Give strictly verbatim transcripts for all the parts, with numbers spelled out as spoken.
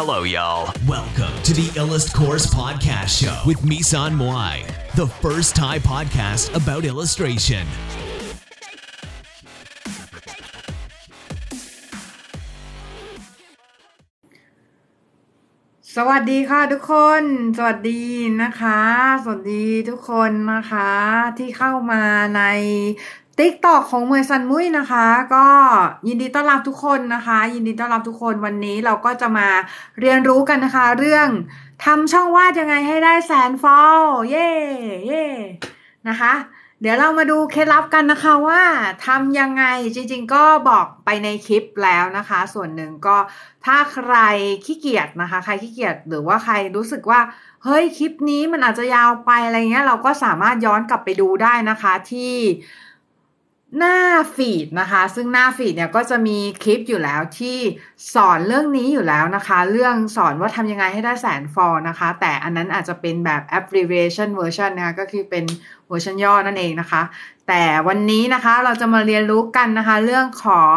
Hello, y'all. Welcome to the Illust Course podcast show with Misan Mwai, the first Thai podcast about illustration. สวัสดีค่ะทุกคนสวัสดีนะคะสวัสดีทุกคนนะคะที่เข้ามาใน TikTok ของเมซันมุ้ยนะคะก็ยินดีต้อนรับทุกคนนะคะยินดีต้อนรับทุกคนวันนี้เราก็จะมาเรียนรู้กันนะคะเรื่องทำช่องวาดยังไงให้ได้แสนฟอลเย่เย่นะคะเดี๋ยวเรามาดูเคล็ดลับกันนะคะว่าทำยังไงจริงๆก็บอกไปในคลิปแล้วนะคะส่วนหนึ่งก็ถ้าใครขี้เกียจนะคะใครขี้เกียจหรือว่าใครรู้สึกว่าเฮ้ยคลิปนี้มันอาจจะยาวไปอะไรเงี้ยเราก็สามารถย้อนกลับไปดูได้นะคะที่หน้าฟีดนะคะซึ่งหน้าฟีดเนี่ยก็จะมีคลิปอยู่แล้วที่สอนเรื่องนี้อยู่แล้วนะคะเรื่องสอนว่าทำยังไงให้ได้แสนฟอลนะคะแต่อันนั้นอาจจะเป็นแบบ abbreviation version นะคะก็คือเป็นเวอร์ชันย่อนั่นเองนะคะแต่วันนี้นะคะเราจะมาเรียนรู้กันนะคะเรื่องของ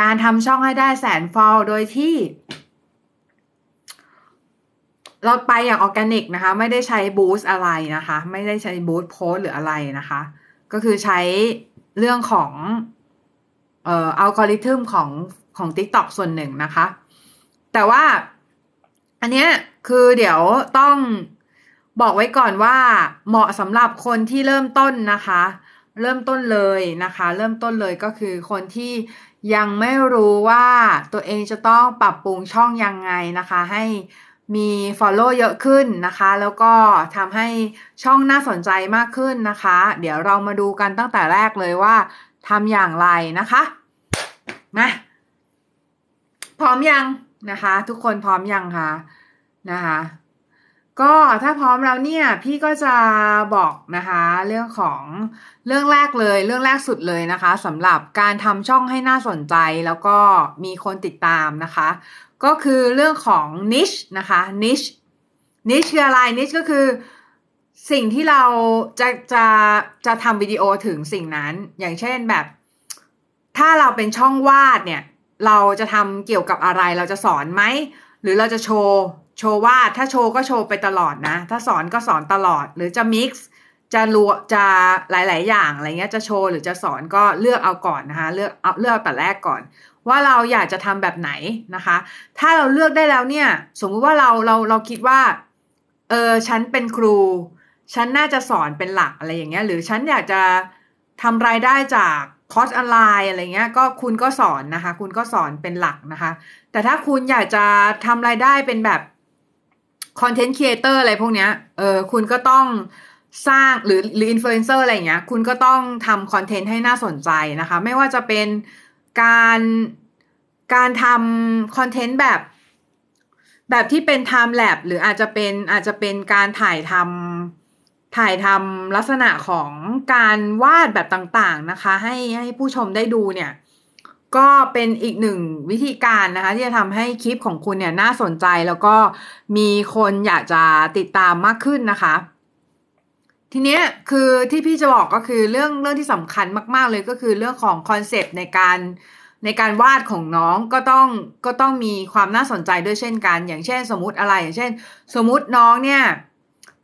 การทำช่องให้ได้แสนฟอลโดยที่เราไปอย่างออร์แกนิกนะคะไม่ได้ใช้บูสต์อะไรนะคะไม่ได้ใช้บูสต์โพสหรืออะไรนะคะก็คือใช้เรื่องของเอ่ออัลกอริทึมของของ TikTok ส่วนหนึ่งนะคะแต่ว่าอันเนี้ยคือเดี๋ยวต้องบอกไว้ก่อนว่าเหมาะสำหรับคนที่เริ่มต้นนะคะเริ่มต้นเลยนะคะเริ่มต้นเลยก็คือคนที่ยังไม่รู้ว่าตัวเองจะต้องปรับปรุงช่องยังไงนะคะให้มี follow เยอะขึ้นนะคะแล้วก็ทำให้ช่องน่าสนใจมากขึ้นนะคะเดี๋ยวเรามาดูกันตั้งแต่แรกเลยว่าทำอย่างไรนะคะมาพร้อมยังนะคะทุกคนพร้อมยังคะนะคะก็ถ้าพร้อมแล้วเนี่ยพี่ก็จะบอกนะคะเรื่องของเรื่องแรกเลยเรื่องแรกสุดเลยนะคะสำหรับการทำช่องให้น่าสนใจแล้วก็มีคนติดตามนะคะก็คือเรื่องของ niche นะคะ niche niche คืออะไร niche ก็คือสิ่งที่เราจะจะจะทำวิดีโอถึงสิ่งนั้นอย่างเช่นแบบถ้าเราเป็นช่องวาดเนี่ยเราจะทำเกี่ยวกับอะไรเราจะสอนไหมหรือเราจะโชว์โชว์วาดถ้าโชว์ก็โชว์ไปตลอดนะถ้าสอนก็สอนตลอดหรือจะ mix จะรวมจะหลายๆอย่างอะไรเงี้ยจะโชว์หรือจะสอนก็เลือกเอาก่อนนะคะเลือกเอาเลือกแต่แรกก่อนว่าเราอยากจะทำแบบไหนนะคะถ้าเราเลือกได้แล้วเนี่ยสมมติว่าเราเราเราคิดว่าเออฉันเป็นครูฉันน่าจะสอนเป็นหลักอะไรอย่างเงี้ยหรือฉันอยากจะทำรายได้จากคอร์สออนไลน์อะไรเงี้ยก็คุณก็สอนนะคะคุณก็สอนเป็นหลักนะคะแต่ถ้าคุณอยากจะทำรายได้เป็นแบบคอนเทนต์ครีเอเตอร์อะไรพวกเนี้ยเออคุณก็ต้องสร้างหรือหรืออินฟลูเอนเซอร์อะไรอย่างเงี้ยคุณก็ต้องทำคอนเทนต์ให้น่าสนใจนะคะไม่ว่าจะเป็นการการทำคอนเทนต์แบบแบบที่เป็น time lapse หรืออาจจะเป็นอาจจะเป็นการถ่ายทำถ่ายทำลักษณะของการวาดแบบต่างๆนะคะให้ให้ผู้ชมได้ดูเนี่ยก็เป็นอีกหนึ่งวิธีการนะคะที่จะทำให้คลิปของคุณเนี่ยน่าสนใจแล้วก็มีคนอยากจะติดตามมากขึ้นนะคะทีเนี้ยคือที่พี่จะบอกก็คือเรื่องเรื่องที่สำคัญมากๆเลยก็คือเรื่องของคอนเซปต์ในการในการวาดของน้องก็ต้องก็ต้องมีความน่าสนใจด้วยเช่นกันอย่างเช่นสมมติอะไรอย่างเช่นสมมติน้องเนี่ย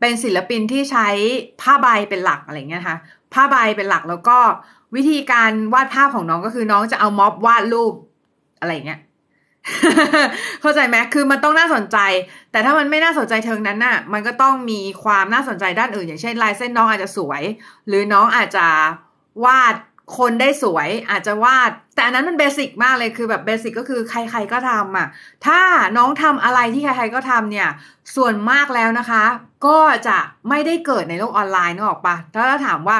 เป็นศิลปินที่ใช้ผ้าใบเป็นหลักอะไรเงี้ยนะคะผ้าใบเป็นหลักแล้วก็วิธีการวาดภาพของน้องก็คือน้องจะเอาม็อบวาดรูปอะไรเงี้ย เข้าใจไหมคือมันต้องน่าสนใจแต่ถ้ามันไม่น่าสนใจเทิงนั้นน่ะมันก็ต้องมีความน่าสนใจด้านอื่นอย่างเช่นลายเส้นน้องอาจจะสวยหรือน้องอาจจะวาดคนได้สวยอาจจะวาดแต่อันนั้นมันเบสิกมากเลยคือแบบเบสิกก็คือใครๆก็ทำอ่ะถ้าน้องทำอะไรที่ใครๆก็ทำเนี่ยส่วนมากแล้วนะคะก็จะไม่ได้เกิดในโลกออนไลน์นึกออกปะถ้าเราถามว่า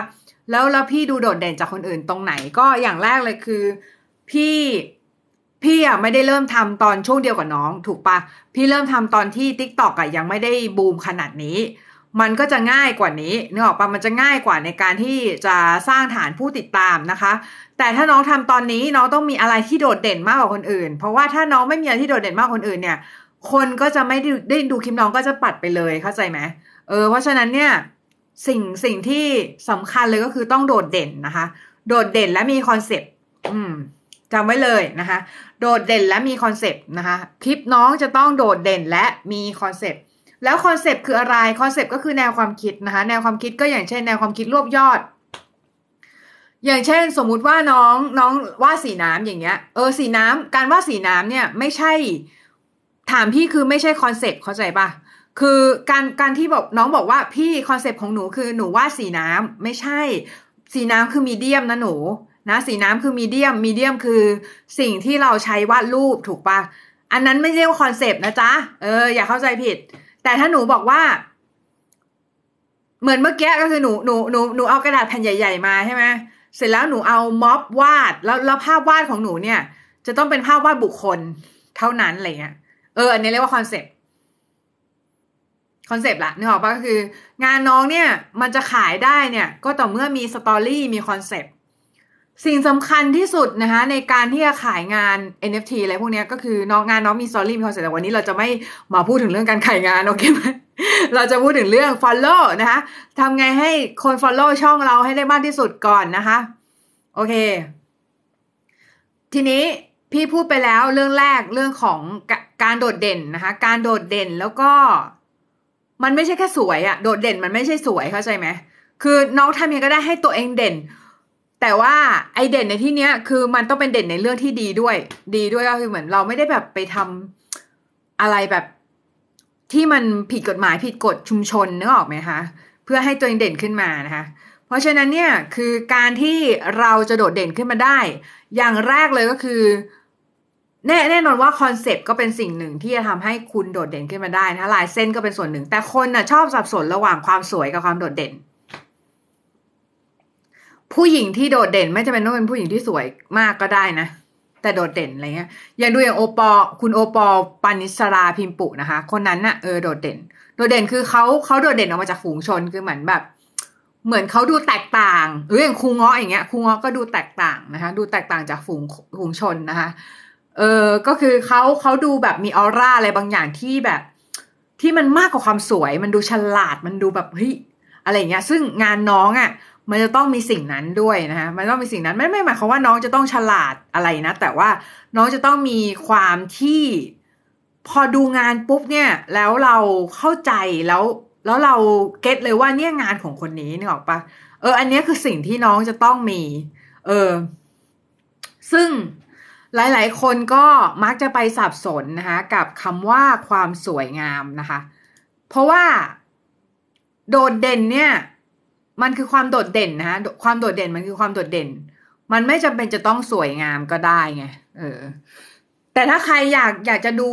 แล้วแล้วพี่ดูโดดเด่นจากคนอื่นตรงไหนก็อย่างแรกเลยคือพี่พี่อ่ะไม่ได้เริ่มทำตอนช่วงเดียวกับน้องถูกปะพี่เริ่มทำตอนที่ TikTok อ่ะยังไม่ได้บูมขนาดนี้มันก็จะง่ายกว่านี้นึกออกปะมันจะง่ายกว่าในการที่จะสร้างฐานผู้ติดตามนะคะแต่ถ้าน้องทำตอนนี้น้องต้องมีอะไรที่โดดเด่นมากกว่าคนอื่นเพราะว่าถ้าน้องไม่มีอะไรที่โดดเด่นมากกว่าคนอื่นเนี่ยคนก็จะไม่ได้ดูคลิปน้องก็จะปัดไปเลยเข้าใจไหมเออเพราะฉะนั้นเนี่ยสิ่งสิ่งที่สำคัญเลยก็คือต้องโดดเด่นนะคะโดดเด่นและมีคอนเซ็ปต์อืม จำไว้เลยนะคะโดดเด่นและมีคอนเซปต์นะคะคลิปน้องจะต้องโดดเด่นและมีคอนเซปต์แล้วคอนเซปต์คืออะไรคอนเซปต์ก็คือแนวความคิดนะคะแนวความคิดก็อย่างเช่นแนวความคิดรวบยอดอย่างเช่นสมมุติว่าน้องน้องวาดสีน้ำอย่างเงี้ยเออสีน้ำการวาดสีน้ำเนี่ยไม่ใช่ถามพี่คือไม่ใช่คอนเซปต์เข้าใจป่ะคือการการที่บอกน้องบอกว่าพี่คอนเซปต์ของหนูคือหนูวาดสีน้ำไม่ใช่สีน้ำคือมีเดียมนะหนูนะสีน้ำคือมีเดียมมีเดียมคือสิ่งที่เราใช้วาดรูปถูกป่ะอันนั้นไม่เรียกว่าคอนเซปต์นะจ๊ะเอออย่าเข้าใจผิดแต่ถ้าหนูบอกว่าเหมือนเมื่อกี้ก็คือหนูหนูหนูหนูเอากระดาษแผ่นใหญ่ๆมาใช่ไหมเสร็จแล้วหนูเอาม็อบวาดแล้วแล้วภาพวาดของหนูเนี่ยจะต้องเป็นภาพวาดบุคคลเท่านั้นอะไรเงี้ยเอออันนี้เรียกว่าคอนเซปต์คอนเซปต์ละนึกออกป่ะก็คืองานน้องเนี่ยมันจะขายได้เนี่ยก็ต่อเมื่อมีสตอรี่มีคอนเซปต์สิ่งสำคัญที่สุดนะคะในการที่จะขายงาน เอ็น เอฟ ที อะไรพวกนี้ก็คือน้องงานน้องมีสตอรี่มีคอนเซปต์แต่วันนี้เราจะไม่มาพูดถึงเรื่องการขายงานโอเคไหมเราจะพูดถึงเรื่อง follow นะคะทำไงให้คน follow ช่องเราให้ได้มากที่สุดก่อนนะคะโอเคทีนี้พี่พูดไปแล้วเรื่องแรกเรื่องของการโดดเด่นนะคะการโดดเด่นแล้วก็มันไม่ใช่แค่สวยอะโดดเด่นมันไม่ใช่สวยเข้าใจไหมคือน้องทำยังไงก็ได้ให้ตัวเองเด่นแต่ว่าไอเด่นในที่เนี้ยคือมันต้องเป็นเด่นในเรื่องที่ดีด้วยดีด้วยก็คือเหมือนเราไม่ได้แบบไปทำอะไรแบบที่มันผิดกฎหมายผิดกฎชุมชนนึกออกไหมคะเพื่อให้ตัวเองเด่นขึ้นมานะคะเพราะฉะนั้นเนี่ยคือการที่เราจะโดดเด่นขึ้นมาได้อย่างแรกเลยก็คือแน่แน่นอนว่าคอนเซปต์ก็เป็นสิ่งหนึ่งที่จะทำให้คุณโดดเด่นขึ้นมาได้นะลายเส้นก็เป็นส่วนหนึ่งแต่คนน่ะชอบสับสนระหว่างความสวยกับความโดดเด่นผู้หญิงที่โดดเด่นไม่จำเป็นต้องเป็นผู้หญิงที่สวยมากก็ได้นะแต่โดดเด่นอะไรเงี้ยอย่างดูอย่างโอปอคุณโอปอปานิสราพิมปุนะคะคนนั้นน่ะเออโดดเด่นโดดเด่นคือเขาเขาโดดเด่นออกมาจากฝูงชนคือเหมือนแบบเหมือนเขาดูแตกต่างหรืออย่างครูเงาะอย่างเงี้ยครูเงาะก็ดูแตกต่างนะคะดูแตกต่างจากฝูงฝูงชนนะคะเออก็คือเขาเขาดูแบบมีออร่าอะไรบางอย่างที่แบบที่มันมากกว่าความสวยมันดูฉลาดมันดูแบบเฮ้ยอะไรอย่างเงี้ยซึ่งงานน้องอ่ะมันจะต้องมีสิ่งนั้นด้วยนะคะมันต้องมีสิ่งนั้นไม่ไม่หมายความว่าน้องจะต้องฉลาดอะไรนะแต่ว่าน้องจะต้องมีความที่พอดูงานปุ๊บเนี่ยแล้วเราเข้าใจแล้วแล้วเราเก็ตเลยว่าเนี่ยงานของคนนี้นึกออกปะเอออันนี้คือสิ่งที่น้องจะต้องมีเออซึ่งหลายๆคนก็มักจะไปสับสนนะคะกับคำว่าความสวยงามนะคะเพราะว่าโดดเด่นเนี่ยมันคือความโดดเด่นนะคะความโดดเด่นมันคือความโดดเด่นมันไม่จำเป็นจะต้องสวยงามก็ได้ไงเออแต่ถ้าใครอยากอยากจะดู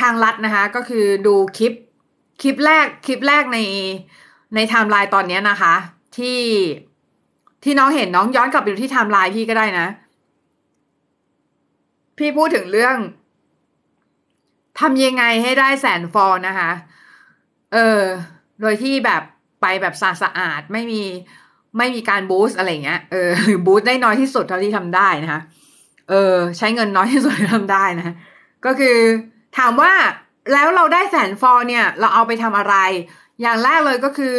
ทางลัดนะคะก็คือดูคลิปคลิปแรกคลิปแรกในในไทม์ไลน์ตอนนี้นะคะที่ที่น้องเห็นน้องย้อนกลับไปดูที่ไทม์ไลน์พี่ก็ได้นะพี่พูดถึงเรื่องทำยังไงให้ได้แสนฟอลนะคะเออโดยที่แบบไปแบบสะสะอาดไม่มีไม่มีการบูสต์อะไรเงี้ยเออบูสต์ได้น้อยที่สุดเท่าที่ทำได้นะคะเออใช้เงินน้อยที่สุดที่ทำได้นะก็คือถามว่าแล้วเราได้แสนฟอลเนี่ยเราเอาไปทำอะไรอย่างแรกเลยก็คือ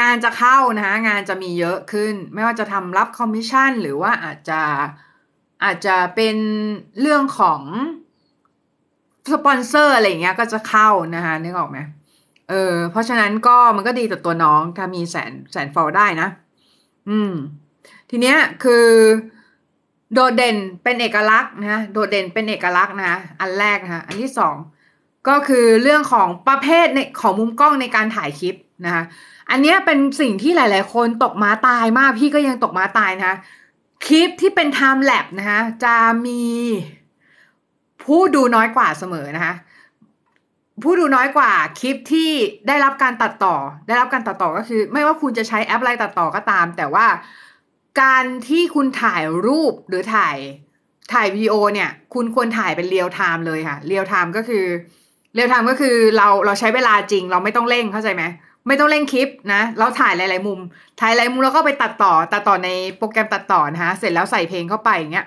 งานจะเข้านะคะงานจะมีเยอะขึ้นไม่ว่าจะทำรับคอมมิชชั่นหรือว่าอาจจะอาจจะเป็นเรื่องของสปอนเซอร์อะไรอย่างเงี้ยก็จะเข้านะคะนึกออกไหมเออเพราะฉะนั้นก็มันก็ดีต่อตัวน้องถ้ามีแสนแสนฟอลได้นะอืมทีเนี้ยคือโดดเด่นเป็นเอกลักษณ์นะโดดเด่นเป็นเอกลักษณ์นะอันแรกนะคะอันที่สองก็คือเรื่องของประเภทในของมุมกล้องในการถ่ายคลิปนะคะอันเนี้ยเป็นสิ่งที่หลายๆคนตกม้าตายมากพี่ก็ยังตกม้าตายนะคะคลิปที่เป็นไทม์แลปนะคะจะมีผู้ดูน้อยกว่าเสมอนะคะผู้ดูน้อยกว่าคลิปที่ได้รับการตัดต่อได้รับการตัดต่อก็คือไม่ว่าคุณจะใช้แอปอะไรตัดต่อก็ตามแต่ว่าการที่คุณถ่ายรูปหรือถ่ายถ่ายวิดีโอเนี่ยคุณควรถ่ายเป็นเรียลไทม์เลยค่ะเรียลไทม์ก็คือเรียลไทม์ก็คือเราเราใช้เวลาจริงเราไม่ต้องเร่งเข้าใจไหมไม่ต้องเร่งคลิปนะเราถ่ายหลายๆมุมถ่ายหลายมุมแล้วก็ไปตัดต่อตัดต่อในโปรแกรมตัดต่อนะคะเสร็จแล้วใส่เพลงเข้าไปอย่างเงี้ย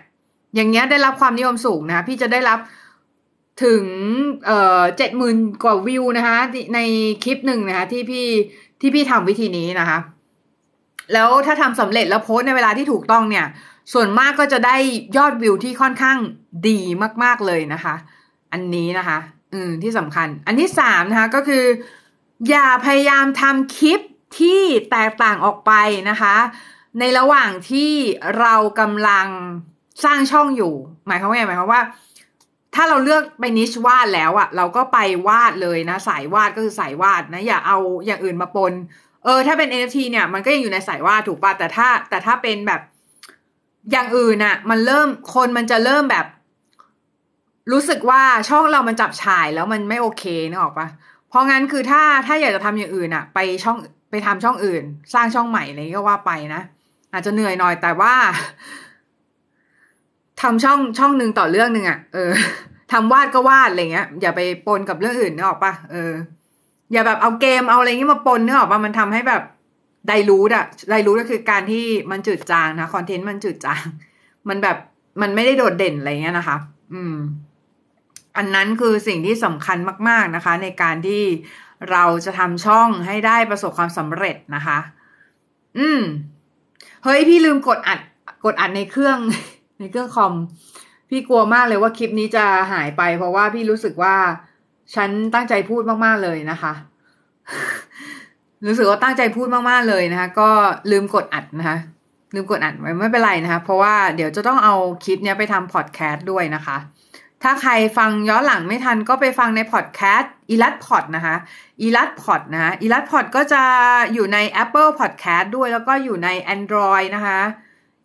อย่างเงี้ยได้รับความนิยมสูงนะคะพี่จะได้รับถึงเอ่อ เจ็ดหมื่น กว่าวิวนะคะในคลิปหนึ่งนะคะที่พี่ที่พี่ทำวิธีนี้นะคะ แล้วถ้าทำสำเร็จแล้วโพสในเวลาที่ถูกต้องเนี่ยส่วนมากก็จะได้ยอดวิวที่ค่อนข้างดีมากๆเลยนะคะอันนี้นะคะอืมที่สำคัญอันที่สามนะคะก็คืออย่าพยายามทำคลิปที่แตกต่างออกไปนะคะในระหว่างที่เรากำลังสร้างช่องอยู่หมายความว่าไงหมายความว่าถ้าเราเลือกไปนิชวาดแล้วอะเราก็ไปวาดเลยนะสายวาดก็คือสายวาดนะอย่าเอาอย่างอื่นมาปนเออถ้าเป็น เอ็น เอฟ ที เนี่ยมันก็ยังอยู่ในสายวาดถูกป่ะแต่ถ้าแต่ถ้าเป็นแบบอย่างอื่นอะมันเริ่มคนมันจะเริ่มแบบรู้สึกว่าช่องเรามันจับฉ่ายแล้วมันไม่โอเคนึกออกป่ะเพราะงั้นคือถ้าถ้าอยากจะทำอย่างอื่นอะไปช่องไปทำช่องอื่นสร้างช่องใหม่อะไรก็ว่าไปนะอาจจะเหนื่อยหน่อยแต่ว่าทำช่องช่องนึงต่อเรื่องนึงอะเออทำวาดก็วาดอะไรเงี้ยอย่าไปปนกับเรื่องอื่นนึกออกป่ะเอออย่าแบบเอาเกมเอาอะไรเงี้ยมาปนนึกออกป่ะมันทำให้แบบไดรูทอะไดรูทก็คือการที่มันจืดจางนะคอนเทนต์มันจืดจางมันแบบมันไม่ได้โดดเด่นอะไรเงี้ยนะคะอืมอันนั้นคือสิ่งที่สำคัญมากๆนะคะในการที่เราจะทำช่องให้ได้ประสบความสำเร็จนะคะอืมเฮ้ยพี่ลืมกดอัดกดอัดในเครื่องในเครื่องคอมพี่กลัวมากเลยว่าคลิปนี้จะหายไปเพราะว่าพี่รู้สึกว่าฉันตั้งใจพูดมากๆเลยนะคะรู้สึกว่าตั้งใจพูดมากๆเลยนะคะก็ลืมกดอัดนะคะลืมกดอัดไว้ไม่เป็นไรนะคะเพราะว่าเดี๋ยวจะต้องเอาคลิปนี้ไปทำพอดแคสต์ด้วยนะคะถ้าใครฟังย้อนหลังไม่ทันก็ไปฟังในพอดแคสต์ Illusport นะคะ Illusport นะคะ Illusport ก็จะอยู่ใน Apple Podcast ด้วยแล้วก็อยู่ใน Android นะคะ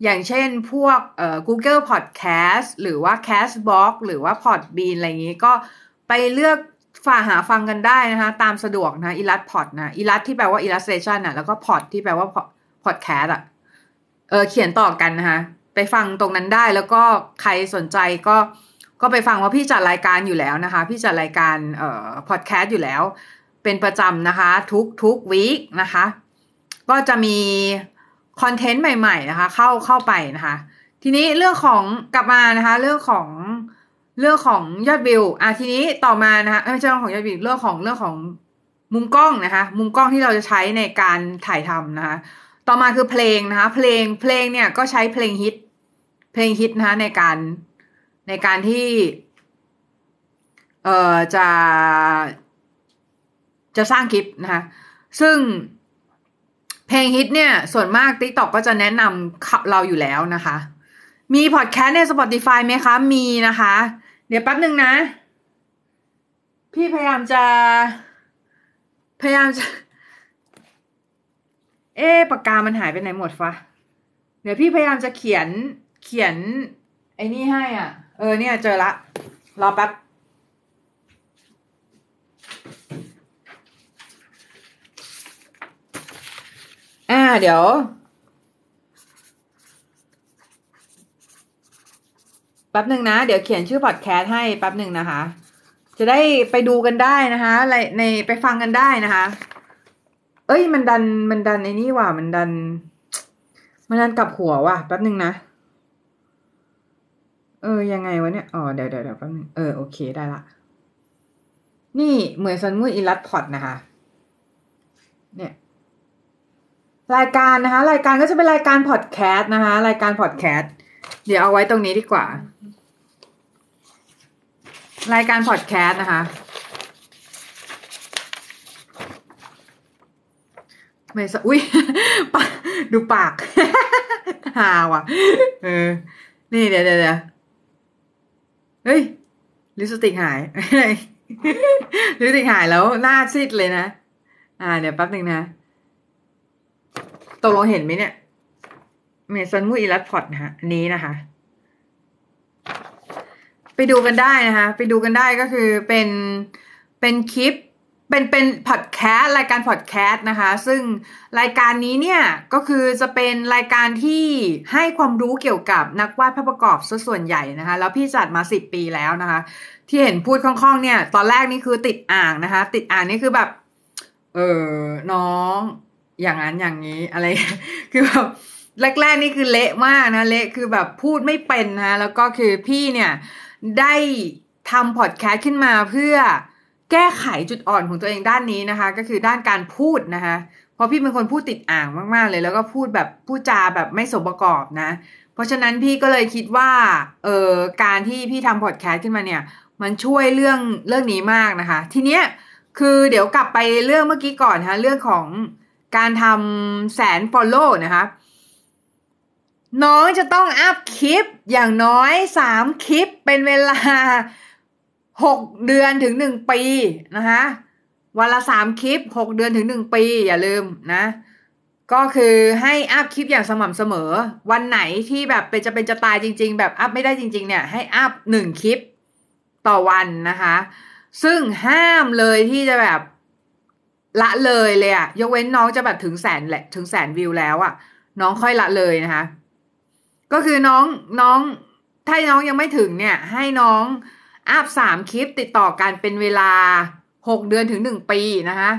อย่างเช่นพวกเอ่อ Google Podcast หรือว่า Cast Box หรือว่า Podbean อะไรอย่างนี้ก็ไปเลือกฝ่าหาฟังกันได้นะคะตามสะดวกนะ Illusport นะ Illust ที่แปลว่า Illustration นะแล้วก็ Pod ที่แปลว่า Podcast อ่ะเออเขียนต่อกันนะคะไปฟังตรงนั้นได้แล้วก็ใครสนใจก็ก็ไปฟังว่าพี่จัดรายการอยู่แล้วนะคะพี่จัดรายการเอ่อพอดแคสต์อยู่แล้วเป็นประจำนะคะทุกทุกวีคนะคะก็จะมีคอนเทนต์ใหม่ๆนะคะเข้าเข้าไปนะคะทีนี้เรื่องของกลับมานะคะเรื่องของเรื่องของยอดวิวอ่ะทีนี้ต่อมานะคะไม่ใช่เรื่องของยอดวิวเรื่องของเรื่องของมุมกล้องนะคะมุมกล้องที่เราจะใช้ในการถ่ายทำนะคะต่อมาคือเพลงนะคะเพลงเพลงเนี่ยก็ใช้เพลงฮิตเพลงฮิตนะคะในการในการที่เอ่อจะจะสร้างคลิปนะคะซึ่งเพลงฮิตเนี่ยส่วนมาก TikTok ก็จะแนะนำเราอยู่แล้วนะคะมีพอดแคสต์ใน Spotify ไหมคะมีนะคะเดี๋ยวแป๊บนึงนะพี่พยายามจะพยายามจะเอ๊ะปากกามันหายไปไหนหมดฟะเดี๋ยวพี่พยายามจะเขียนเขียนไอ้นี่ให้อ่ะเออเนี่ยเจอละรอแป๊บอ่าเดี๋ยวแป๊บนึงนะเดี๋ยวเขียนชื่อพอดแคสต์ให้แป๊บนึงนะคะจะได้ไปดูกันได้นะคะอะไรในไปฟังกันได้นะคะเอ้ยมันดันมันดันไอ้นี่ว่ะมันดันมันดันกลับหัวว่ะแป๊บนึงนะเออยังไงวะเนี่ยอ๋อเดี๋ยวเดี๋ยวเดี๋ยวแป๊บนึงเออโอเคได้ละนี่เหมือนซันมุยอิลัสพอดนะคะเนี่ยรายการนะคะรายการก็จะเป็นรายการพอดแคสต์นะคะรายการพอดแคสต์เดี๋ยวเอาไว้ตรงนี้ดีกว่ารายการพอดแคสต์นะคะไม่สะอุ้ยดูปากหาว่ะเออนี่เดี๋ยวเดี๋ยวเดี๋ยวเฮ้ยลิปสติกหายลิปสติกหายแล้วหน้าซีดเลยนะอ่าเดี๋ยวแป๊บนึงนะตกลงเห็นไหมเนี่ยเมซันมุยอิลัสพอดนะฮะนี้นะคะไปดูกันได้นะคะไปดูกันได้ก็คือเป็นเป็นคลิปเป็นเป็นพอดแคสต์รายการพอดแคสต์นะคะซึ่งรายการนี้เนี่ยก็คือจะเป็นรายการที่ให้ความรู้เกี่ยวกับนักวาดภาพประกอบส่วนใหญ่นะคะแล้วพี่จัดมาสิบปีแล้วนะคะที่เห็นพูดคล่องๆเนี่ยตอนแรกนี่คือติดอ่างนะคะติดอ่างนี่คือแบบเออน้องอย่างนั้นอย่างนี้อะไร คือแบบแรกๆนี่คือเละมากนะเละคือแบบพูดไม่เป็นนะแล้วก็คือพี่เนี่ยได้ทำพอดแคสต์ขึ้นมาเพื่อแก้ไขจุดอ่อนของตัวเองด้านนี้นะคะก็คือด้านการพูดนะคะ เพราะพี่เป็นคนพูดติดอ่างมากๆเลยแล้วก็พูดแบบพูดจาแบบไม่สมประกอบนะเพราะฉะนั้นพี่ก็เลยคิดว่าเอ่อการที่พี่ทำพอดแคสต์ขึ้นมาเนี่ยมันช่วยเรื่องเรื่องนี้มากนะคะทีเนี้ยคือเดี๋ยวกลับไปเรื่องเมื่อกี้ก่อนนะคะเรื่องของการทำแสน follow นะคะน้องจะต้องอัพคลิปอย่างน้อยสามคลิปเป็นเวลาหกเดือนถึงหนึ่งปีนะคะวันละสามคลิปหกเดือนถึงหนึ่งปีอย่าลืมนะก็คือให้อัพคลิปอย่างสม่ำเสมอวันไหนที่แบบเป็นจะเป็นจะตายจริงๆแบบอัพไม่ได้จริงๆเนี่ยให้อัพหนึ่งคลิปต่อวันนะคะซึ่งห้ามเลยที่จะแบบละเลยเลยอะยกเว้นน้องจะแบบถึงแสนแหละถึงแสนวิวแล้วอะน้องค่อยละเลยนะคะก็คือน้องน้องถ้าน้องยังไม่ถึงเนี่ยให้น้องอัพสามคลิปติดต่อกันเป็นเวลาหกเดือนถึงหนึ่งปีนะคะ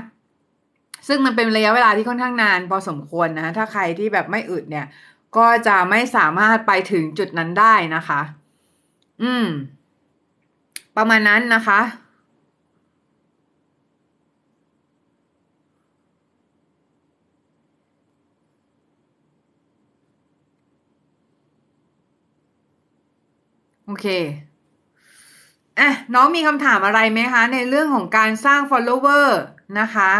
ซึ่งมันเป็นระยะเวลาที่ค่อนข้างนานพอสมควรนะถ้าใครที่แบบไม่อึดเนี่ยก็จะไม่สามารถไปถึงจุดนั้นได้นะคะอืมประมาณนั้นนะคะโอเคอ่ะน้องมีคำถามอะไรไหมคะในเรื่องของการสร้าง follower นะคะ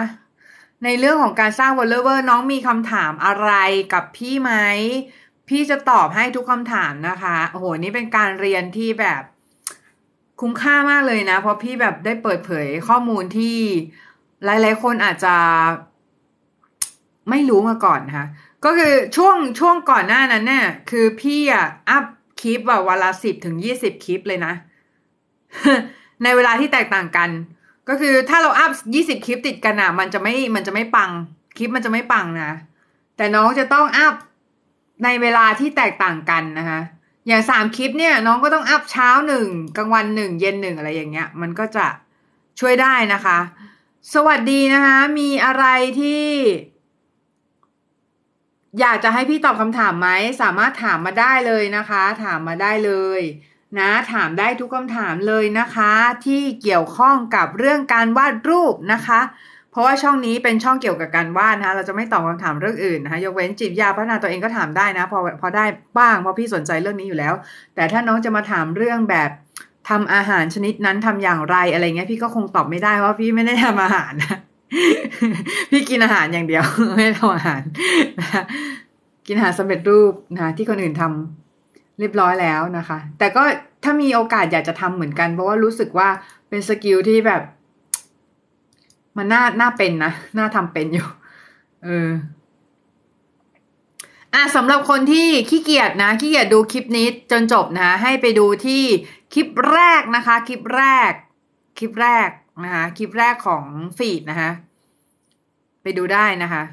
ในเรื่องของการสร้าง follower น้องมีคำถามอะไรกับพี่ไหมพี่จะตอบให้ทุกคำถามนะคะโอ้โหนี่เป็นการเรียนที่แบบคุ้มค่ามากเลยนะเพราะพี่แบบได้เปิดเผยข้อมูลที่หลายๆคนอาจจะไม่รู้มาก่อนนะคะก็คือช่วงช่วงก่อนหน้านั้นเนี่ยคือพี่อ่ะอัพคลิปแบบวันละสิบถึงยี่สิบคลิปเลยนะ ในเวลาที่แตกต่างกันก็คือถ้าเราอัพยี่สิบคลิปติดกันอ่ะมันจะไม่มันจะไม่ปังคลิปมันจะไม่ปังนะแต่น้องจะต้องอัพในเวลาที่แตกต่างกันนะคะอย่างสามคลิปเนี่ยน้องก็ต้องอัพเช้าหนึ่งกลางวันหนึ่งเย็นหนึ่งอะไรอย่างเงี้ยมันก็จะช่วยได้นะคะสวัสดีนะคะมีอะไรที่อยากจะให้พี่ตอบคำถามไหมสามารถถามมาได้เลยนะคะถามมาได้เลยนะถามได้ทุกคำถามเลยนะคะที่เกี่ยวข้องกับเรื่องการวาดรูปนะคะเพราะว่าช่องนี้เป็นช่องเกี่ยวกับการวาดนะคะเราจะไม่ตอบคำถามเรื่องอื่นนะคะยกเว้นจิตวิทยาพัฒนาตัวเองก็ถามได้นะพอพอได้บ้างเพราะพี่สนใจเรื่องนี้อยู่แล้วแต่ถ้าน้องจะมาถามเรื่องแบบทำอาหารชนิดนั้นทำอย่างไรอะไรเงี้ยพี่ก็คงตอบไม่ได้เพราะพี่ไม่ได้ทำอาหารนะพี่กินอาหารอย่างเดียวไม่ทำอาหารนะกินอาหารสำเร็จรูปนะที่คนอื่นทำเรียบร้อยแล้วนะคะแต่ก็ถ้ามีโอกาสอยากจะทำเหมือนกันเพราะว่ารู้สึกว่าเป็นสกิลที่แบบมันน่าน่าเป็นนะน่าทำเป็นอยู่เอออ่ะสำหรับคนที่ขี้เกียจนะขี้เกียจดูคลิปนี้จนจบนะให้ไปดูที่คลิปแรกนะคะคลิปแรกคลิปแรกนะคะคลิปแรกของฟีดนะคะไปดูได้นะคะ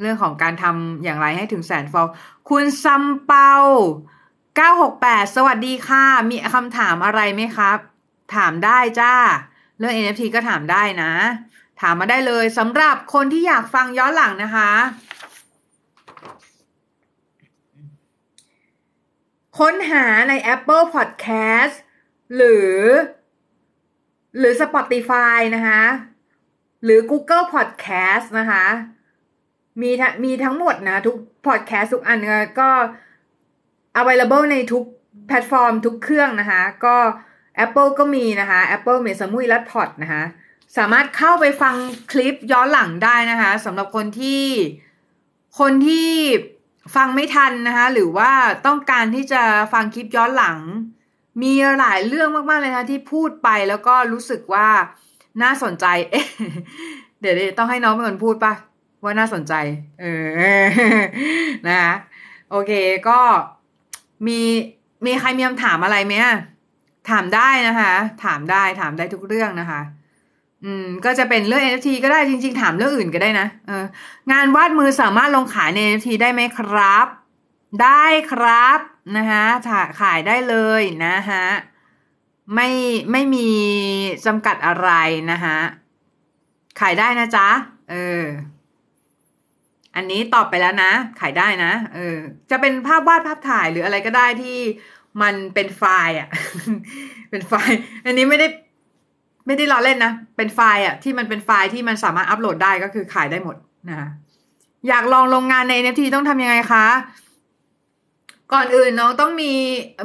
เรื่องของการทำอย่างไรให้ถึงแสนฟอลคุณซัมเปาเก้าหกแปดสวัสดีค่ะมีคำถามอะไรไหมครับถามได้จ้าเรื่อง เอ็น เอฟ ที ก็ถามได้นะถามมาได้เลยสำหรับคนที่อยากฟังย้อนหลังนะคะค้นหาใน Apple Podcast หรือหรือ Spotify นะคะหรือ Google Podcast นะคะมีมีทั้งหมดนะทุก podcast ทุกอันก็ available ในทุกแพลตฟอร์มทุกเครื่องนะคะก็ Apple ก็มีนะคะ Apple Misan Mwai และ Pod นะคะสามารถเข้าไปฟังคลิปย้อนหลังได้นะคะสำหรับคนที่คนที่ฟังไม่ทันนะคะหรือว่าต้องการที่จะฟังคลิปย้อนหลังมีหลายเรื่องมากๆเลยนะที่พูดไปแล้วก็รู้สึกว่าน่าสนใจเอ๊ะเดี๋ยวต้องให้น้องเป็นคนพูดป่ะว่าน่าสนใจเออนะคะโอเคก็มีมีใครมีคำถามอะไรไหมถามได้นะคะถามได้ถามได้ทุกเรื่องนะคะอืมก็จะเป็นเรื่อง เอ็น เอฟ ที ก็ได้จริงๆถามเรื่องอื่นก็ได้นะเอองานวาดมือสามารถลงขายใน เอ็น เอฟ ที ได้ไหมครับได้ครับนะคะขายได้เลยนะคะไม่ไม่มีจำกัดอะไรนะคะขายได้นะจ๊ะเอออันนี้ตอบไปแล้วนะขายได้นะเออจะเป็นภาพวาดภาพถ่ายหรืออะไรก็ได้ที่มันเป็นไฟล์อ่ะ เป็นไฟล์อันนี้ไม่ได้ไม่ได้ล้อเล่นนะเป็นไฟล์อ่ะที่มันเป็นไฟล์ที่มันสามารถอัปโหลดได้ก็คือขายได้หมดนะคะ อยากลองลงงานใน เอ็น เอฟ ที ต้องทำยังไงคะก่อนอื่นน้องต้องมี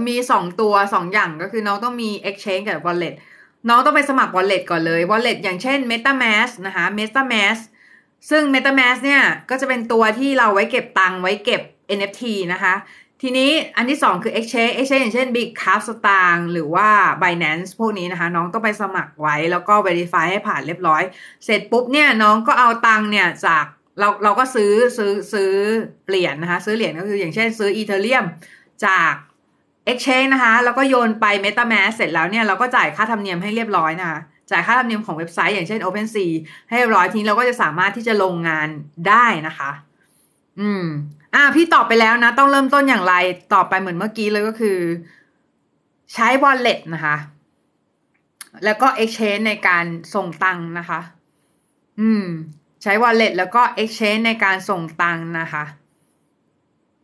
มีสองตัวสองอย่างก็คือน้องต้องมี Exchange กับ Wallet น้องต้องไปสมัคร Wallet ก่อนเลย Wallet อย่างเช่น MetaMask นะคะ MetaMask ซึ่ง MetaMask เนี่ยก็จะเป็นตัวที่เราไว้เก็บตังค์ไว้เก็บ เอ็น เอฟ ที นะคะทีนี้อันที่สองคือ Exchange Exchange อย่างเช่น Big Cash หรือว่า Binance พวกนี้นะคะน้องต้องไปสมัครไว้แล้วก็ Verify ให้ผ่านเรียบร้อยเสร็จปุ๊บเนี่ยน้องก็เอาตังค์เนี่ยจากเราเราก็ซื้อซื้อซื้อเหรียญ น, นะคะซื้อเหรียญก็คืออย่างเช่นซื้ออีเธเรียมจาก Exchange นะคะแล้วก็โยนไป MetaMask เสร็จแล้วเนี่ยเราก็จ่ายค่าธรรมเนียมให้เรียบร้อยนะคะจ่ายค่าธรรมเนียมของเว็บไซต์อย่างเช่น OpenSea ให้เรียบร้อยทีนี้เราก็จะสามารถที่จะลงงานได้นะคะอืมอ่ะพี่ตอบไปแล้วนะต้องเริ่มต้นอย่างไรตอบไปเหมือนเมื่อกี้เลยก็คือใช้ Wallet นะคะแล้วก็ Exchange ในการส่งตังค์นะคะอืมใช้ wallet แล้วก็ exchange ในการส่งตังค์นะคะ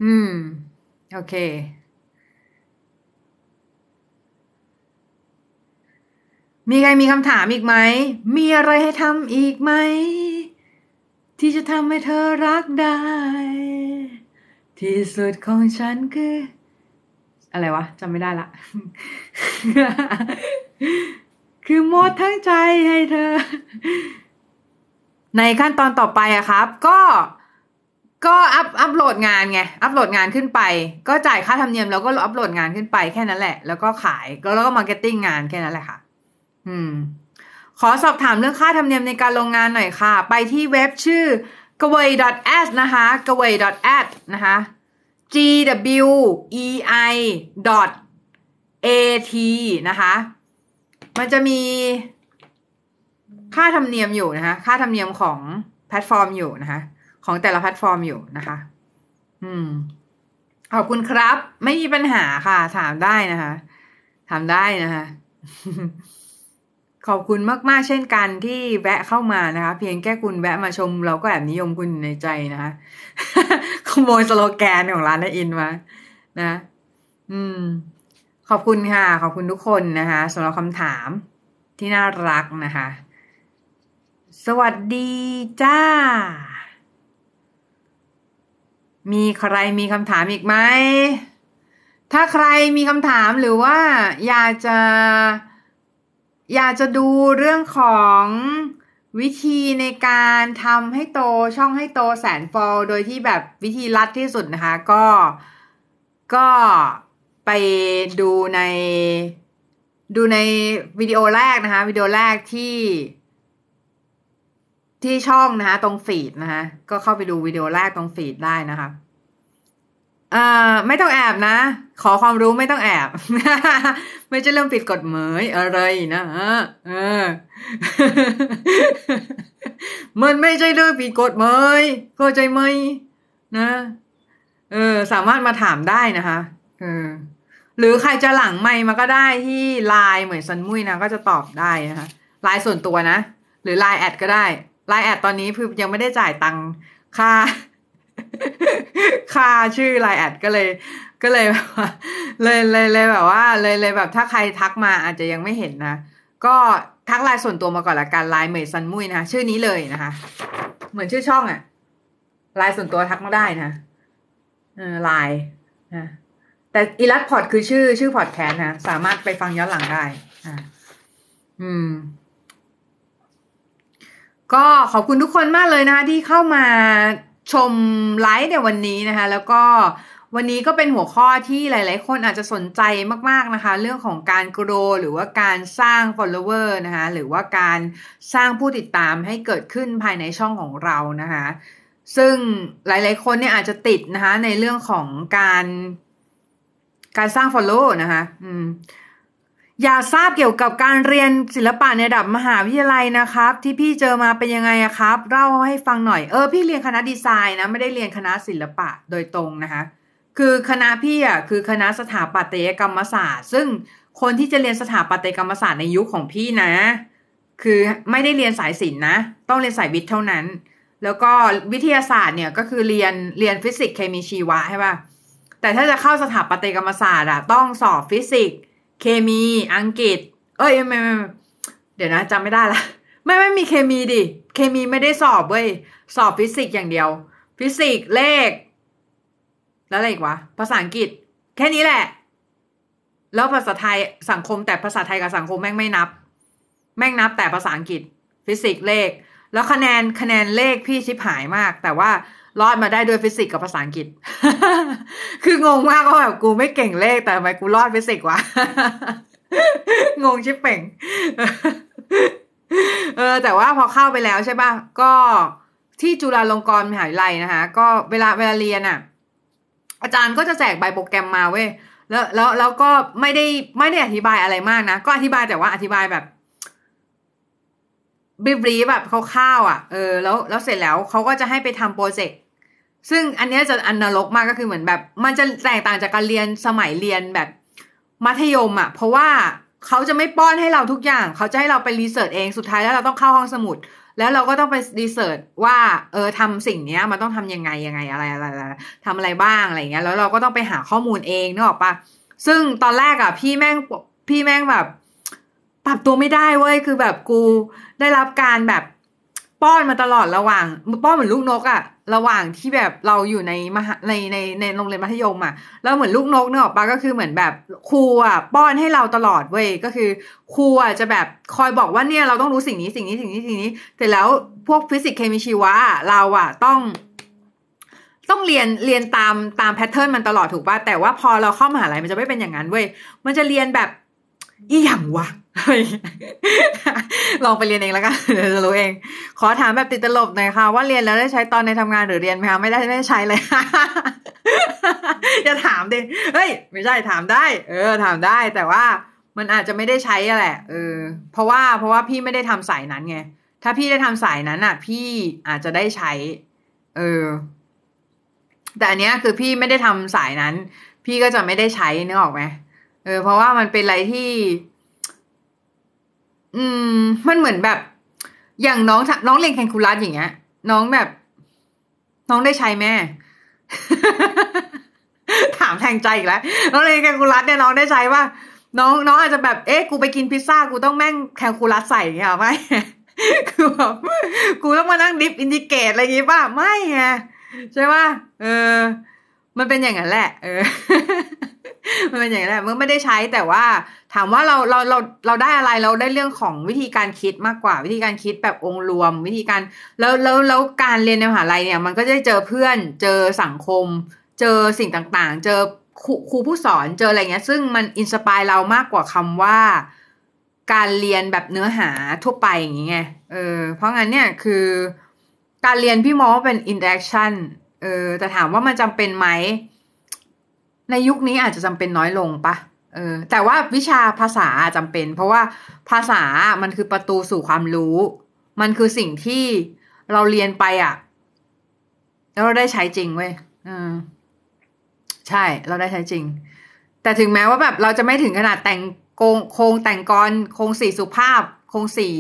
อืมโอเคมีใครมีคำถามอีกไหมมีอะไรให้ทำอีกไหมที่จะทำให้เธอรักได้ที่สุดของฉันคืออะไรวะจำไม่ได้ละ คือหมดทั้งใจให้เธอในขั้นตอนต่อไปอะครับก็ก็อัพอัพโหลดงานไงอัพโหลดงานขึ้นไปก็จ่ายค่าธรรมเนียมแล้วก็อัพโหลดงานขึ้นไปแค่นั้นแหละแล้วก็ขายแล้วก็มาร์เก็ตติ้งงานแค่นั้นแหละค่ะอืมขอสอบถามเรื่องค่าธรรมเนียมในการลงงานหน่อยค่ะไปที่เว็บชื่อ กเวย ดอท แอท นะคะ กเวย ดอท แอท นะคะ จี ดับเบิลยู อี ไอ ดอท เอ ที นะคะมันจะมีค่าธรรมเนียมอยู่นะคะค่าธรรมเนียมของแพลตฟอร์มอยู่นะคะของแต่ละแพลตฟอร์มอยู่นะคะอืมขอบคุณครับไม่มีปัญหาค่ะถามได้นะคะถามได้นะคะขอบคุณมากๆเช่นกันที่แวะเข้ามานะคะเพียงแค่คุณแวะมาชมเราก็แอบนิยมคุณในใจนะคะขโมยสโลแกนของร้านอินมานะอืมขอบคุณค่ะขอบคุณทุกคนนะคะสำหรับคำถามที่น่ารักนะคะสวัสดีจ้ามีใครมีคำถามอีกไหมถ้าใครมีคำถามหรือว่าอยากจะอยากจะดูเรื่องของวิธีในการทำให้โตช่องให้โตแสนฟอลโดยที่แบบวิธีลัดที่สุดนะคะก็ก็ไปดูในดูในวิดีโอแรกนะคะวิดีโอแรกที่ที่ช่องนะคะตรงฟีดนะคะก็เข้าไปดูวิดีโอแรกตรงฟีดได้นะคะเอ่อไม่ต้องแอบนะขอความรู้ไม่ต้องแอบ ไม่จะเริ่มผิดกฎหมายอะไรนะเออ มันไม่ใช่เรื่องผิดกฎหมายเข้าใจไหมนะเออสามารถมาถามได้นะคะเออหรือใครจะหลังไมค์มาก็ได้ที่ไลน์เหมือนซันมุ้ยนะก็จะตอบได้นะคะไลน์ส่วนตัวนะหรือไลน์แอดก็ได้ไลน์แอดตอนนี้คือยังไม่ได้จ่ายตังค่าค่าชื่อไลน์แอดก็เลยก็เลยแบบว่าเลยเลยเลยแบบว่าเลยเลยแบบถ้าใครทักมาอาจจะยังไม่เห็นนะก็ทักไลน์ส่วนตัวมาก่อนละกันไลน์เหมยซันมุ้ยนะชื่อนี้เลยนะคะเหมือนชื่อช่องอะไลน์ส่วนตัวทักมาได้นะเออไลน์นะแต่Illust Portคือชื่อชื่อพอดแคสต์นะสามารถไปฟังย้อนหลังได้อ่าอืมก็ขอบคุณทุกคนมากเลยนะคะที่เข้ามาชมไลฟ์ในวันนี้นะคะแล้วก็วันนี้ก็เป็นหัวข้อที่หลายๆคนอาจจะสนใจมากๆนะคะเรื่องของการโกรว์หรือว่าการสร้าง follower นะคะหรือว่าการสร้างผู้ติดตามให้เกิดขึ้นภายในช่องของเรานะคะซึ่งหลายๆคนเนี่ยอาจจะติดนะคะในเรื่องของการการสร้าง follow นะคะอืมอยากทราบเกี่ยวกับการเรียนศิลปะในระดับมหาวิทยาลัยนะครับที่พี่เจอมาเป็นยังไงอะครับเล่าให้ฟังหน่อยเออพี่เรียนคณะดีไซน์นะไม่ได้เรียนคณะศิลปะโดยตรงนะคะคือคณะพี่อะคือคณะสถาปัตยกรรมศาสตร์ซึ่งคนที่จะเรียนสถาปัตยกรรมศาสตร์ในยุค ของพี่นะคือไม่ได้เรียนสายศิลป์นะต้องเรียนสายวิทย์เท่านั้นแล้วก็วิทยาศาสตร์เนี่ยก็คือเรียนเรียนฟิสิกส์เคมีชีวะใช่ป่ะแต่ถ้าจะเข้าสถาปัตยกรรมศาสตร์อะต้องสอบฟิสิกส์เคมีอังกฤษเอ้ยไม่ไม่เดี๋ยวนะจำไม่ได้ละไม่ไม่มีเคมีดิเคมีไม่ได้สอบเว้ยสอบฟิสิกส์อย่างเดียว ฟิสิกส์เลขแล้วอะไรอีกวะภาษาอังกฤษแค่นี้แหละแล้วภาษาไทยสังคมแต่ภาษาไทยกับสังคมแม่งไม่นับแม่งนับแต่ภาษาอังกฤษฟิสิกส์เลขแล้วคะแนนคะแนนเลขพี่ชิบหายมากแต่ว่ารอดมาได้ด้วยฟิสิกส์กับภาษาอังกฤษ คืองงมากว่าแบบกูไม่เก่งเลขแต่ทำไมกูรอดฟิสิกส์วะ งงชิบเป่ง เออแต่ว่าพอเข้าไปแล้วใช่ป่ะก็ที่จุฬาลงกรณ์มหาวิทยาลัยนะคะก็เวลาเวลาเรียนอ่ะอาจารย์ก็จะแจกใบโปรแกรมมาเว้ยแล้วแล้วแล้วก็ไม่ได้ไม่ได้อธิบายอะไรมากนะก็อธิบายแต่ว่าอธิบายแบบบีบรีแบบคร่าวๆอ่ะเออแล้วแล้วเสร็จแล้วเขาก็จะให้ไปทำโปรเจกต์ซึ่งอันนี้จะอนาล็อกมากก็คือเหมือนแบบมันจะแตกต่างจากการเรียนสมัยเรียนแบบมัธยมอ่ะเพราะว่าเขาจะไม่ป้อนให้เราทุกอย่างเขาจะให้เราไปรีเสิร์ชเองสุดท้ายแล้วเราต้องเข้าห้องสมุดแล้วเราก็ต้องไปรีเสิร์ชว่าเออทำสิ่งนี้มันต้องทำยังไงยังไงอะไรอะไรทำอะไรบ้างอะไรเงี้ยแล้วเราก็ต้องไปหาข้อมูลเองนึกออกปะซึ่งตอนแรกอ่ะพี่แม่งพี่แม่งแบบปรับตัวไม่ได้เว้ยคือแบบกูได้รับการแบบป้อนมาตลอดระหว่างป้อนเหมือนลูกนกอะระหว่างที่แบบเราอยู่ในมหาในในในโรงเรียนมัธยมอะแล้วเหมือนลูกนกเนี่ยออกมาก็คือเหมือนแบบครูอะป้อนให้เราตลอดเว้ยก็คือครูอะจะแบบคอยบอกว่าเนี่ยเราต้องรู้สิ่งนี้สิ่งนี้สิ่งนี้สิ่งนี้แต่แล้วพวกฟิสิกส์เคมีชีวะเราอะต้องต้องเรียนเรียนตามตามแพทเทิร์นมันตลอดถูกป่ะแต่ว่าพอเราเข้ามหาลัยมันจะไม่เป็นอย่างนั้นเว้ยมันจะเรียนแบบอีหยังวะลองไปเรียนเองแล้วกันเดี๋ยวจะรู้เองขอถามแบบติดตลบหน่อยค่ะว่าเรียนแล้วได้ใช้ตอนในทำงานหรือเรียนไหมคะไม่ได้ไม่ได้ใช้เลย อย่าถามดิเฮ้ยไม่ใช่ถามได้เออถามได้แต่ว่ามันอาจจะไม่ได้ใช้แหละเออเพราะว่าเพราะว่าพี่ไม่ได้ทำสายนั้นไงถ้าพี่ได้ทำสายนั้นอ่ะพี่อาจจะได้ใช้เออแต่อันเนี้ยคือพี่ไม่ได้ทำสายนั้นพี่ก็จะไม่ได้ใช้นึกออกไหมเออเพราะว่ามันเป็นอะไรที่อืมมันเหมือนแบบอย่างน้องน้องเรียนแคลคูลัสอย่างเงี้ยน้องแบบน้องได้ใช้แม่ ถามแทงใจอีกแล้วน้องเรียนแคลคูลัสเนี่ยน้องได้ใช้ป่ะน้องน้องอาจจะแบบเอ๊ะกูไปกินพิซซ่ากูต้องแม่งแคลคูลัสใส่เงี้ยไหม กูแบบกูต้องมานั่งดิฟอินดิเกตอะไรอย่างงี้ป่ะไม่ไงใช่ป่ะเออมันเป็นอย่างนั้นแหละเออ มันเป็นอย่างนั้นแหละมันไม่ได้ใช้แต่ว่าถามว่าเราเราเราเราได้อะไรเราได้เรื่องของวิธีการคิดมากกว่าวิธีการคิดแบบองค์รวมวิธีการแล้วแล้วแล้วการเรียนในมหาลัยเนี่ยมันก็จะเจอเพื่อนเจอสังคมเจอสิ่งต่างๆเจอครูผู้สอนเจออะไรเงี้ยซึ่งมันอินสไปร์เรามากกว่าคำว่าการเรียนแบบเนื้อหาทั่วไปอย่างเงี้ยเออเพราะงั้นเนี่ยคือการเรียนพี่มองว่าเป็นอินเตอร์แอคชั่นเออแต่ถามว่ามันจำเป็นไหมในยุคนี้อาจจะจำเป็นน้อยลงปะเออแต่ว่าวิชาภาษาจำเป็นเพราะว่าภาษามันคือประตูสู่ความรู้มันคือสิ่งที่เราเรียนไปอ่ะแล้วเราได้ใช้จริงเว้ยอืมใช่เราได้ใช้จริงแต่ถึงแม้ว่าแบบเราจะไม่ถึงขนาดแต่งโครงโครงแต่งกรโครงสี่สุภาพโครงสี่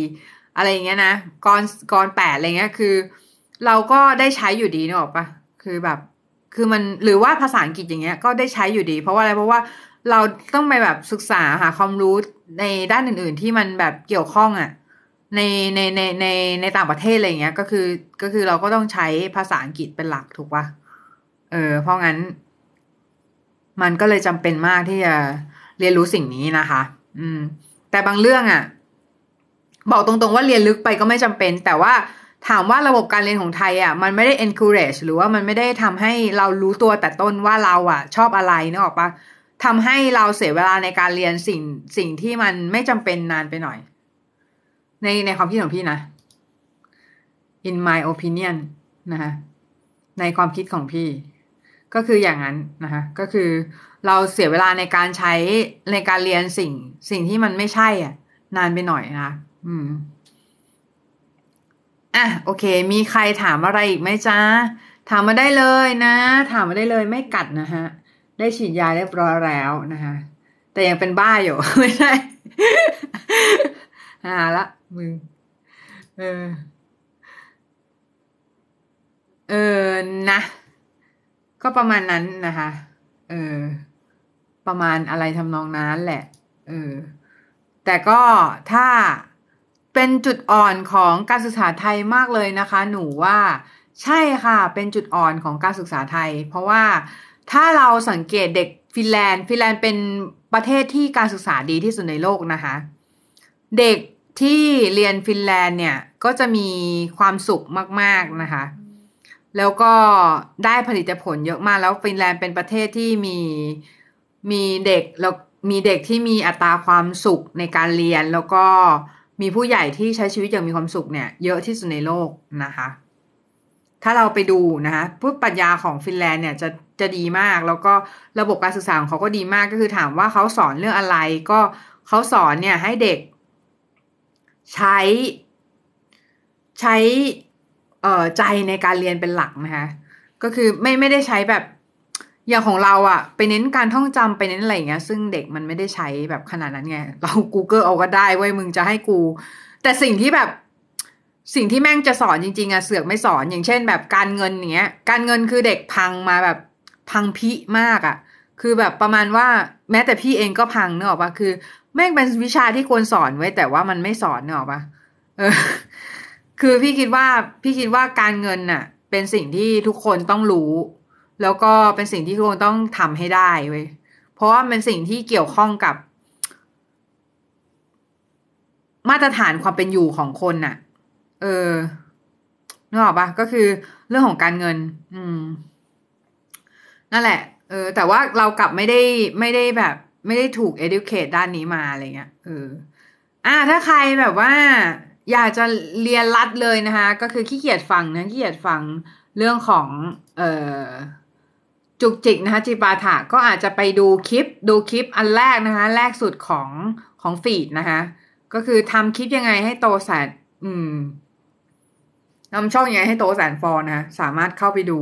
อะไรอย่างเงี้ยนะกรกรแปดอะไรเงี้ยคือเราก็ได้ใช้อยู่ดีเนอะปะคือแบบคือมันหรือว่าภาษาอังกฤษอย่างเงี้ยก็ได้ใช้อยู่ดีเพราะว่าอะไรเพราะว่าเราต้องไปแบบศึกษาหาความรู้ในด้านอื่นๆที่มันแบบเกี่ยวข้องอ่ะในในในในในต่างประเทศอะไรเงี้ยก็คือก็คือเราก็ต้องใช้ภาษาอังกฤษเป็นหลักถูกป่ะเออเพราะงั้นมันก็เลยจำเป็นมากที่จะเรียนรู้สิ่งนี้นะคะอืมแต่บางเรื่องอ่ะบอกตรงๆว่าเรียนลึกไปก็ไม่จำเป็นแต่ว่าถามว่าระบบการเรียนของไทยอ่ะมันไม่ได้ encourage หรือว่ามันไม่ได้ทำให้เรารู้ตัวแต่ต้นว่าเราอ่ะชอบอะไรนึกออกปะทำให้เราเสียเวลาในการเรียนสิ่งสิ่งที่มันไม่จำเป็นนานไปหน่อยในในความคิดของพี่นะ in my opinion นะคะในความคิดของพี่ก็คืออย่างนั้นนะคะก็คือเราเสียเวลาในการใช้ในการเรียนสิ่งสิ่งที่มันไม่ใช่อ่ะนานไปหน่อยนะคะอืมอ่ะโอเคมีใครถามอะไรอีกไหมจ๊ะถามมาได้เลยนะถามมาได้เลยไม่กัดนะฮะได้ฉีดยาเรียบร้อยแล้วนะคะแต่ยังเป็นบ้าอยู่ ไม่ใช่ หาละมึงเออเออนะก็ประมาณนั้นนะคะเออประมาณอะไรทำนองนั้นแหละเออแต่ก็ถ้าเป็นจุดอ่อนของการศึกษาไทยมากเลยนะคะหนูว่า ใช่ค่ะเป็นจุดอ่อนของการศึกษาไทยเพราะว่าถ้าเราสังเกตเด็กฟินแลนด์ฟินแลนด์เป็นประเทศที่การศึกษาดีที่สุดในโลกนะคะเด็กที่เรียนฟินแลนด์เนี่ยก็จะมีความสุขมากๆนะคะแล้วก็ได้ผลิตผลเยอะมากแล้วฟินแลนด์เป็นประเทศที่มีมีเด็กแล้วมีเด็กที่มีอัตราความสุขในการเรียนแล้วก็มีผู้ใหญ่ที่ใช้ชีวิตอย่างมีความสุขเนี่ยเยอะที่สุดในโลกนะคะถ้าเราไปดูนะคะผู้ปรัชญาของฟินแลนด์เนี่ยจะจะดีมากแล้วก็ระบบการศึกษาของเขาก็ดีมากก็คือถามว่าเขาสอนเรื่องอะไรก็เขาสอนเนี่ยให้เด็กใช้ใช้เอ่อใจในการเรียนเป็นหลักนะคะก็คือไม่ไม่ได้ใช้แบบอย่างของเราอะไปเน้นการท่องจำไปเน้นอะไรอย่างเงี้ยซึ่งเด็กมันไม่ได้ใช้แบบขนาดนั้นไงเรา Google เอาก็ได้เว้ยมึงจะให้กูแต่สิ่งที่แบบสิ่งที่แม่งจะสอนจริงๆอะเสือกไม่สอนอย่างเช่นแบบการเงินอย่างเงี้ยการเงินคือเด็กพังมาแบบพังพิมากอะคือแบบประมาณว่าแม้แต่พี่เองก็พังเนอะป่ะคือแม่งเป็นวิชาที่ควรสอนไว้แต่ว่ามันไม่สอนเนอะป่ะเออคือพี่คิดว่าพี่คิดว่าการเงินน่ะเป็นสิ่งที่ทุกคนต้องรู้แล้วก็เป็นสิ่งที่ทุกคนต้องทำให้ได้เว้ยเพราะว่ามันสิ่งที่เกี่ยวข้องกับมาตรฐานความเป็นอยู่ของคนน่ะเออนึกออกป่ะก็คือเรื่องของการเงินอืมนั่นแหละเออแต่ว่าเรากลับไม่ได้ไม่ได้แบบไม่ได้ถูก educate ด้านนี้มาอะไรเงี้ยเอออ่ะถ้าใครแบบว่าอยากจะเรียนรัดเลยนะคะก็คือขี้เกียจฟังนะขี้เกียจฟังเรื่องของเอ่อจุกจิกนะคะจิปาถะก็อาจจะไปดูคลิปดูคลิปอันแรกนะคะแรกสุดของของฟีดนะคะก็คือทำคลิปยังไงให้โตแสนอืมทำช่องยังไงให้โตแสนฟอนะคะสามารถเข้าไปดู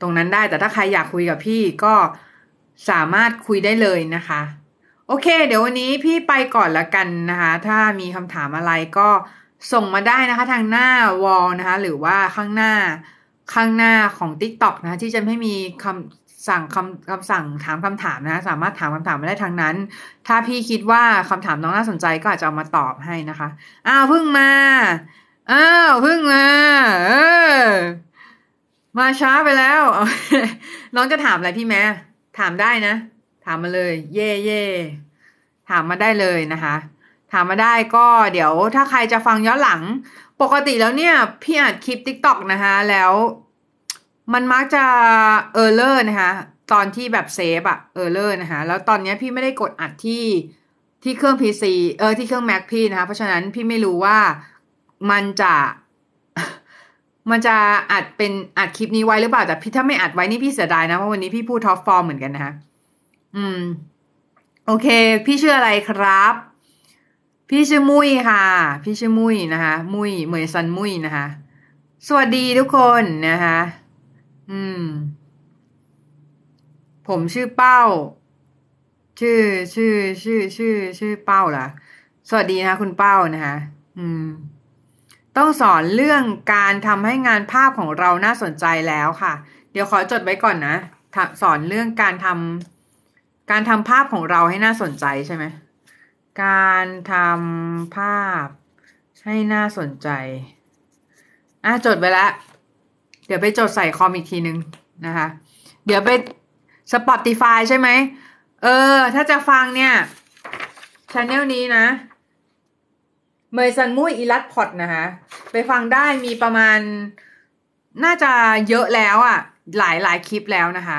ตรงนั้นได้แต่ถ้าใครอยากคุยกับพี่ก็สามารถคุยได้เลยนะคะโอเคเดี๋ยววันนี้พี่ไปก่อนละกันนะคะถ้ามีคำถามอะไรก็ส่งมาได้นะคะทางหน้าวอลนะคะหรือว่าข้างหน้าข้างหน้าของ TikTok นะที่จะให้มีคำสั่งคำคำสั่งถามคำถามนะสามารถถามคำถามมาได้ทางนั้นถ้าพี่คิดว่าคำถามน้องน่าสนใจก็อาจจะเอามาตอบให้นะคะอ้าวเพิ่งมาอ้าวเพิ่งมาเออมาช้าไปแล้ว น้องจะถามอะไรพี่แม่ถามได้นะถามมาเลยเย่เย่ถามมาได้เลยนะคะถามมาได้ก็เดี๋ยวถ้าใครจะฟังย้อนหลังปกติแล้วเนี่ยพี่อัดคลิป TikTok นะคะแล้วมันมักจะเออร์เลอร์นะคะตอนที่แบบเซฟอะเออร์เลอร์นะคะแล้วตอนนี้พี่ไม่ได้กดอัดที่ที่เครื่อง พี ซี เออที่เครื่อง Mac พี่นะคะเพราะฉะนั้นพี่ไม่รู้ว่ามันจะมันจะอัดเป็นอัดคลิปนี้ไว้หรือเปล่าแต่พี่ถ้าไม่อัดไว้นี่พี่เสียดายนะเพราะวันนี้พี่พูดท็อปฟอร์มเหมือนกันนะคะอืมโอเคพี่ชื่ออะไรครับพี่ชื่อมุ้ยค่ะพี่ชื่อมุ้ยนะคะมุ้ยเหมยซันมุ้ยนะคะสวัสดีทุกคนนะคะอืมผมชื่อเป้าชื่อชื่อชื่อชื่อชื่อเป้าเหรอสวัสดีนะคะคุณเป้านะคะอืมต้องสอนเรื่องการทำให้งานภาพของเราน่าสนใจแล้วค่ะเดี๋ยวขอจดไว้ก่อนนะสอนเรื่องการทำการทำภาพของเราให้น่าสนใจใช่ไหมการทำภาพให้น่าสนใจอ่ะจดไว้แล้วเดี๋ยวไปจดใส่คอมอีกทีนึงนะคะเดี๋ยวไป Spotify ใช่ไหมเออถ้าจะฟังเนี่ย channel นี้นะเมย์ซันมุ้ยอิลัสพอดนะคะไปฟังได้มีประมาณน่าจะเยอะแล้วอ่ะหลายหลายคลิปแล้วนะคะ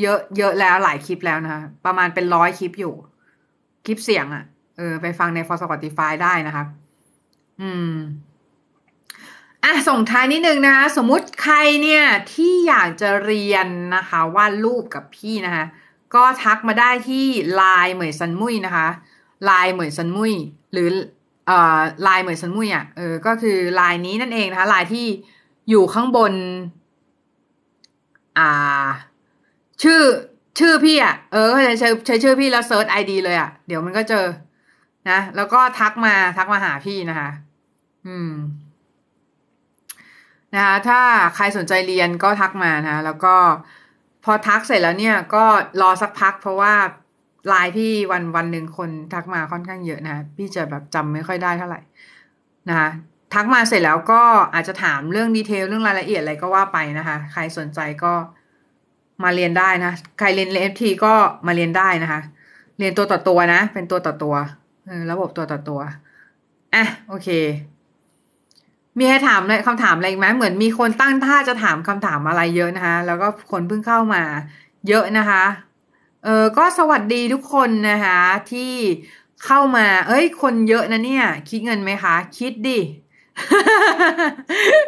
เยอะเยอะแล้วหลายคลิปแล้วนะคะประมาณเป็นร้อยคลิปอยู่คลิปเสียงอ่ะเออไปฟังใน Spotify ได้นะคะอืมอ่ะส่งท้ายนิดนึงนะคะสมมุติใครเนี่ยที่อยากจะเรียนนะคะวาดรูปกับพี่นะคะก็ทักมาได้ที่ ไลน์ เหมยซันมุ้ยนะคะ ไลน์ เหมยซันมุ้ยหรือเอ่อ ไลน์ เหมยซันมุ้ยอ่ะเออก็คือ ไลน์ นี้นั่นเองนะคะ ไลน์ ที่อยู่ข้างบนอ่าชื่อชื่อพี่อ่ะเออใช้ใช้ชื่อพี่แล้วเซิร์ช ไอ ดี เลยอ่ะเดี๋ยวมันก็เจอนะแล้วก็ทักมาทักมาหาพี่นะคะอืมนะคะถ้าใครสนใจเรียนก็ทักมานะแล้วก็พอทักเสร็จแล้วเนี่ยก็รอสักพักเพราะว่าไลน์พี่วันวันหนึ่งคนทักมาค่อนข้างเยอะนะพี่จะแบบจำไม่ค่อยได้เท่าไหร่นะคะ ทักมาเสร็จแล้วก็อาจจะถามเรื่องดีเทลเรื่องรายละเอียดอะไรก็ว่าไปนะคะใครสนใจก็มาเรียนได้นะใครเรียน เอฟ ที ก็มาเรียนได้นะคะเรียนตัวต่อตัวนะเป็นตัวต่อตัวระบบตัวต่อตัวอ่ะโอเคมีให้ถามเลยคำถามอะไรอีกไหมเหมือนมีคนตั้งท่าจะถามคำถามอะไรเยอะนะคะแล้วก็คนเพิ่งเข้ามาเยอะนะคะเออก็สวัสดีทุกคนนะคะที่เข้ามาเอ้ยคนเยอะนะเนี่ยคิดเงินไหมคะคิดดิ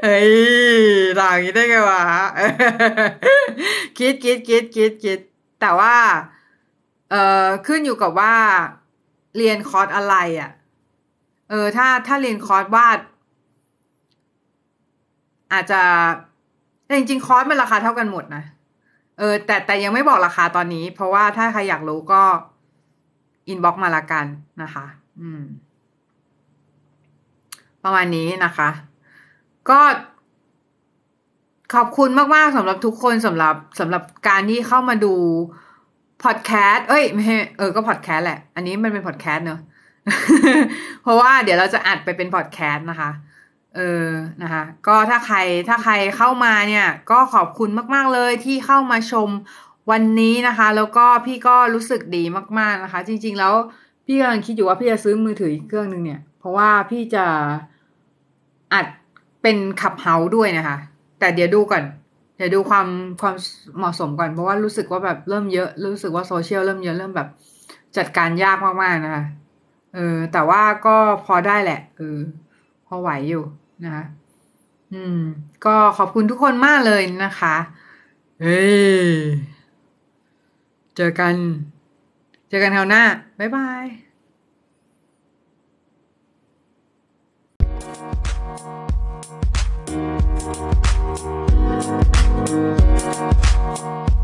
เฮ้ยหลังนี้ได้ไงวะคิดคิดคิดคิดคิดแต่ว่าเออขึ้นอยู่กับว่าเรียนคอร์สอะไรอ่ะเออถ้าถ้าเรียนคอร์สวาดอาจจะจริงจริงคอร์สมันราคาเท่ากันหมดนะเออแต่แต่ยังไม่บอกราคาตอนนี้เพราะว่าถ้าใครอยากรู้ก็อินบ็อกซ์มาละกันนะคะอืมประมาณนี้นะคะก็ขอบคุณมากๆสำหรับทุกคนสำหรับสำหรับการที่เข้ามาดูพอดแคสต์เอ้ยไม่เออก็พอดแคสต์แหละอันนี้มันเป็นพอดแคสต์เนอะ เพราะว่าเดี๋ยวเราจะอัดไปเป็นพอดแคสต์นะคะเออนะคะก็ถ้าใครถ้าใครเข้ามาเนี่ยก็ขอบคุณมากๆเลยที่เข้ามาชมวันนี้นะคะแล้วก็พี่ก็รู้สึกดีมากๆนะคะจริงๆแล้วพี่กำลังคิดอยู่ว่าพี่จะซื้อมือถืออีกเครื่องนึงเนี่ยเพราะว่าพี่จะอัดเป็นขับเฮาด้วยนะคะแต่เดี๋ยวดูก่อนเดี๋ยวดูความความเหมาะสมก่อนเพราะว่ารู้สึกว่าแบบเริ่มเยอะรู้สึกว่าโซเชียลเริ่มเยอะเริ่มแบบจัดการยากมากๆนะคะเออแต่ว่าก็พอได้แหละเออพอไหวอยู่นะคะอืมก็ขอบคุณทุกคนมากเลยนะคะเฮ้ยเจอกันเจอกันคราวหน้าบ๊ายบายWe'll be right back.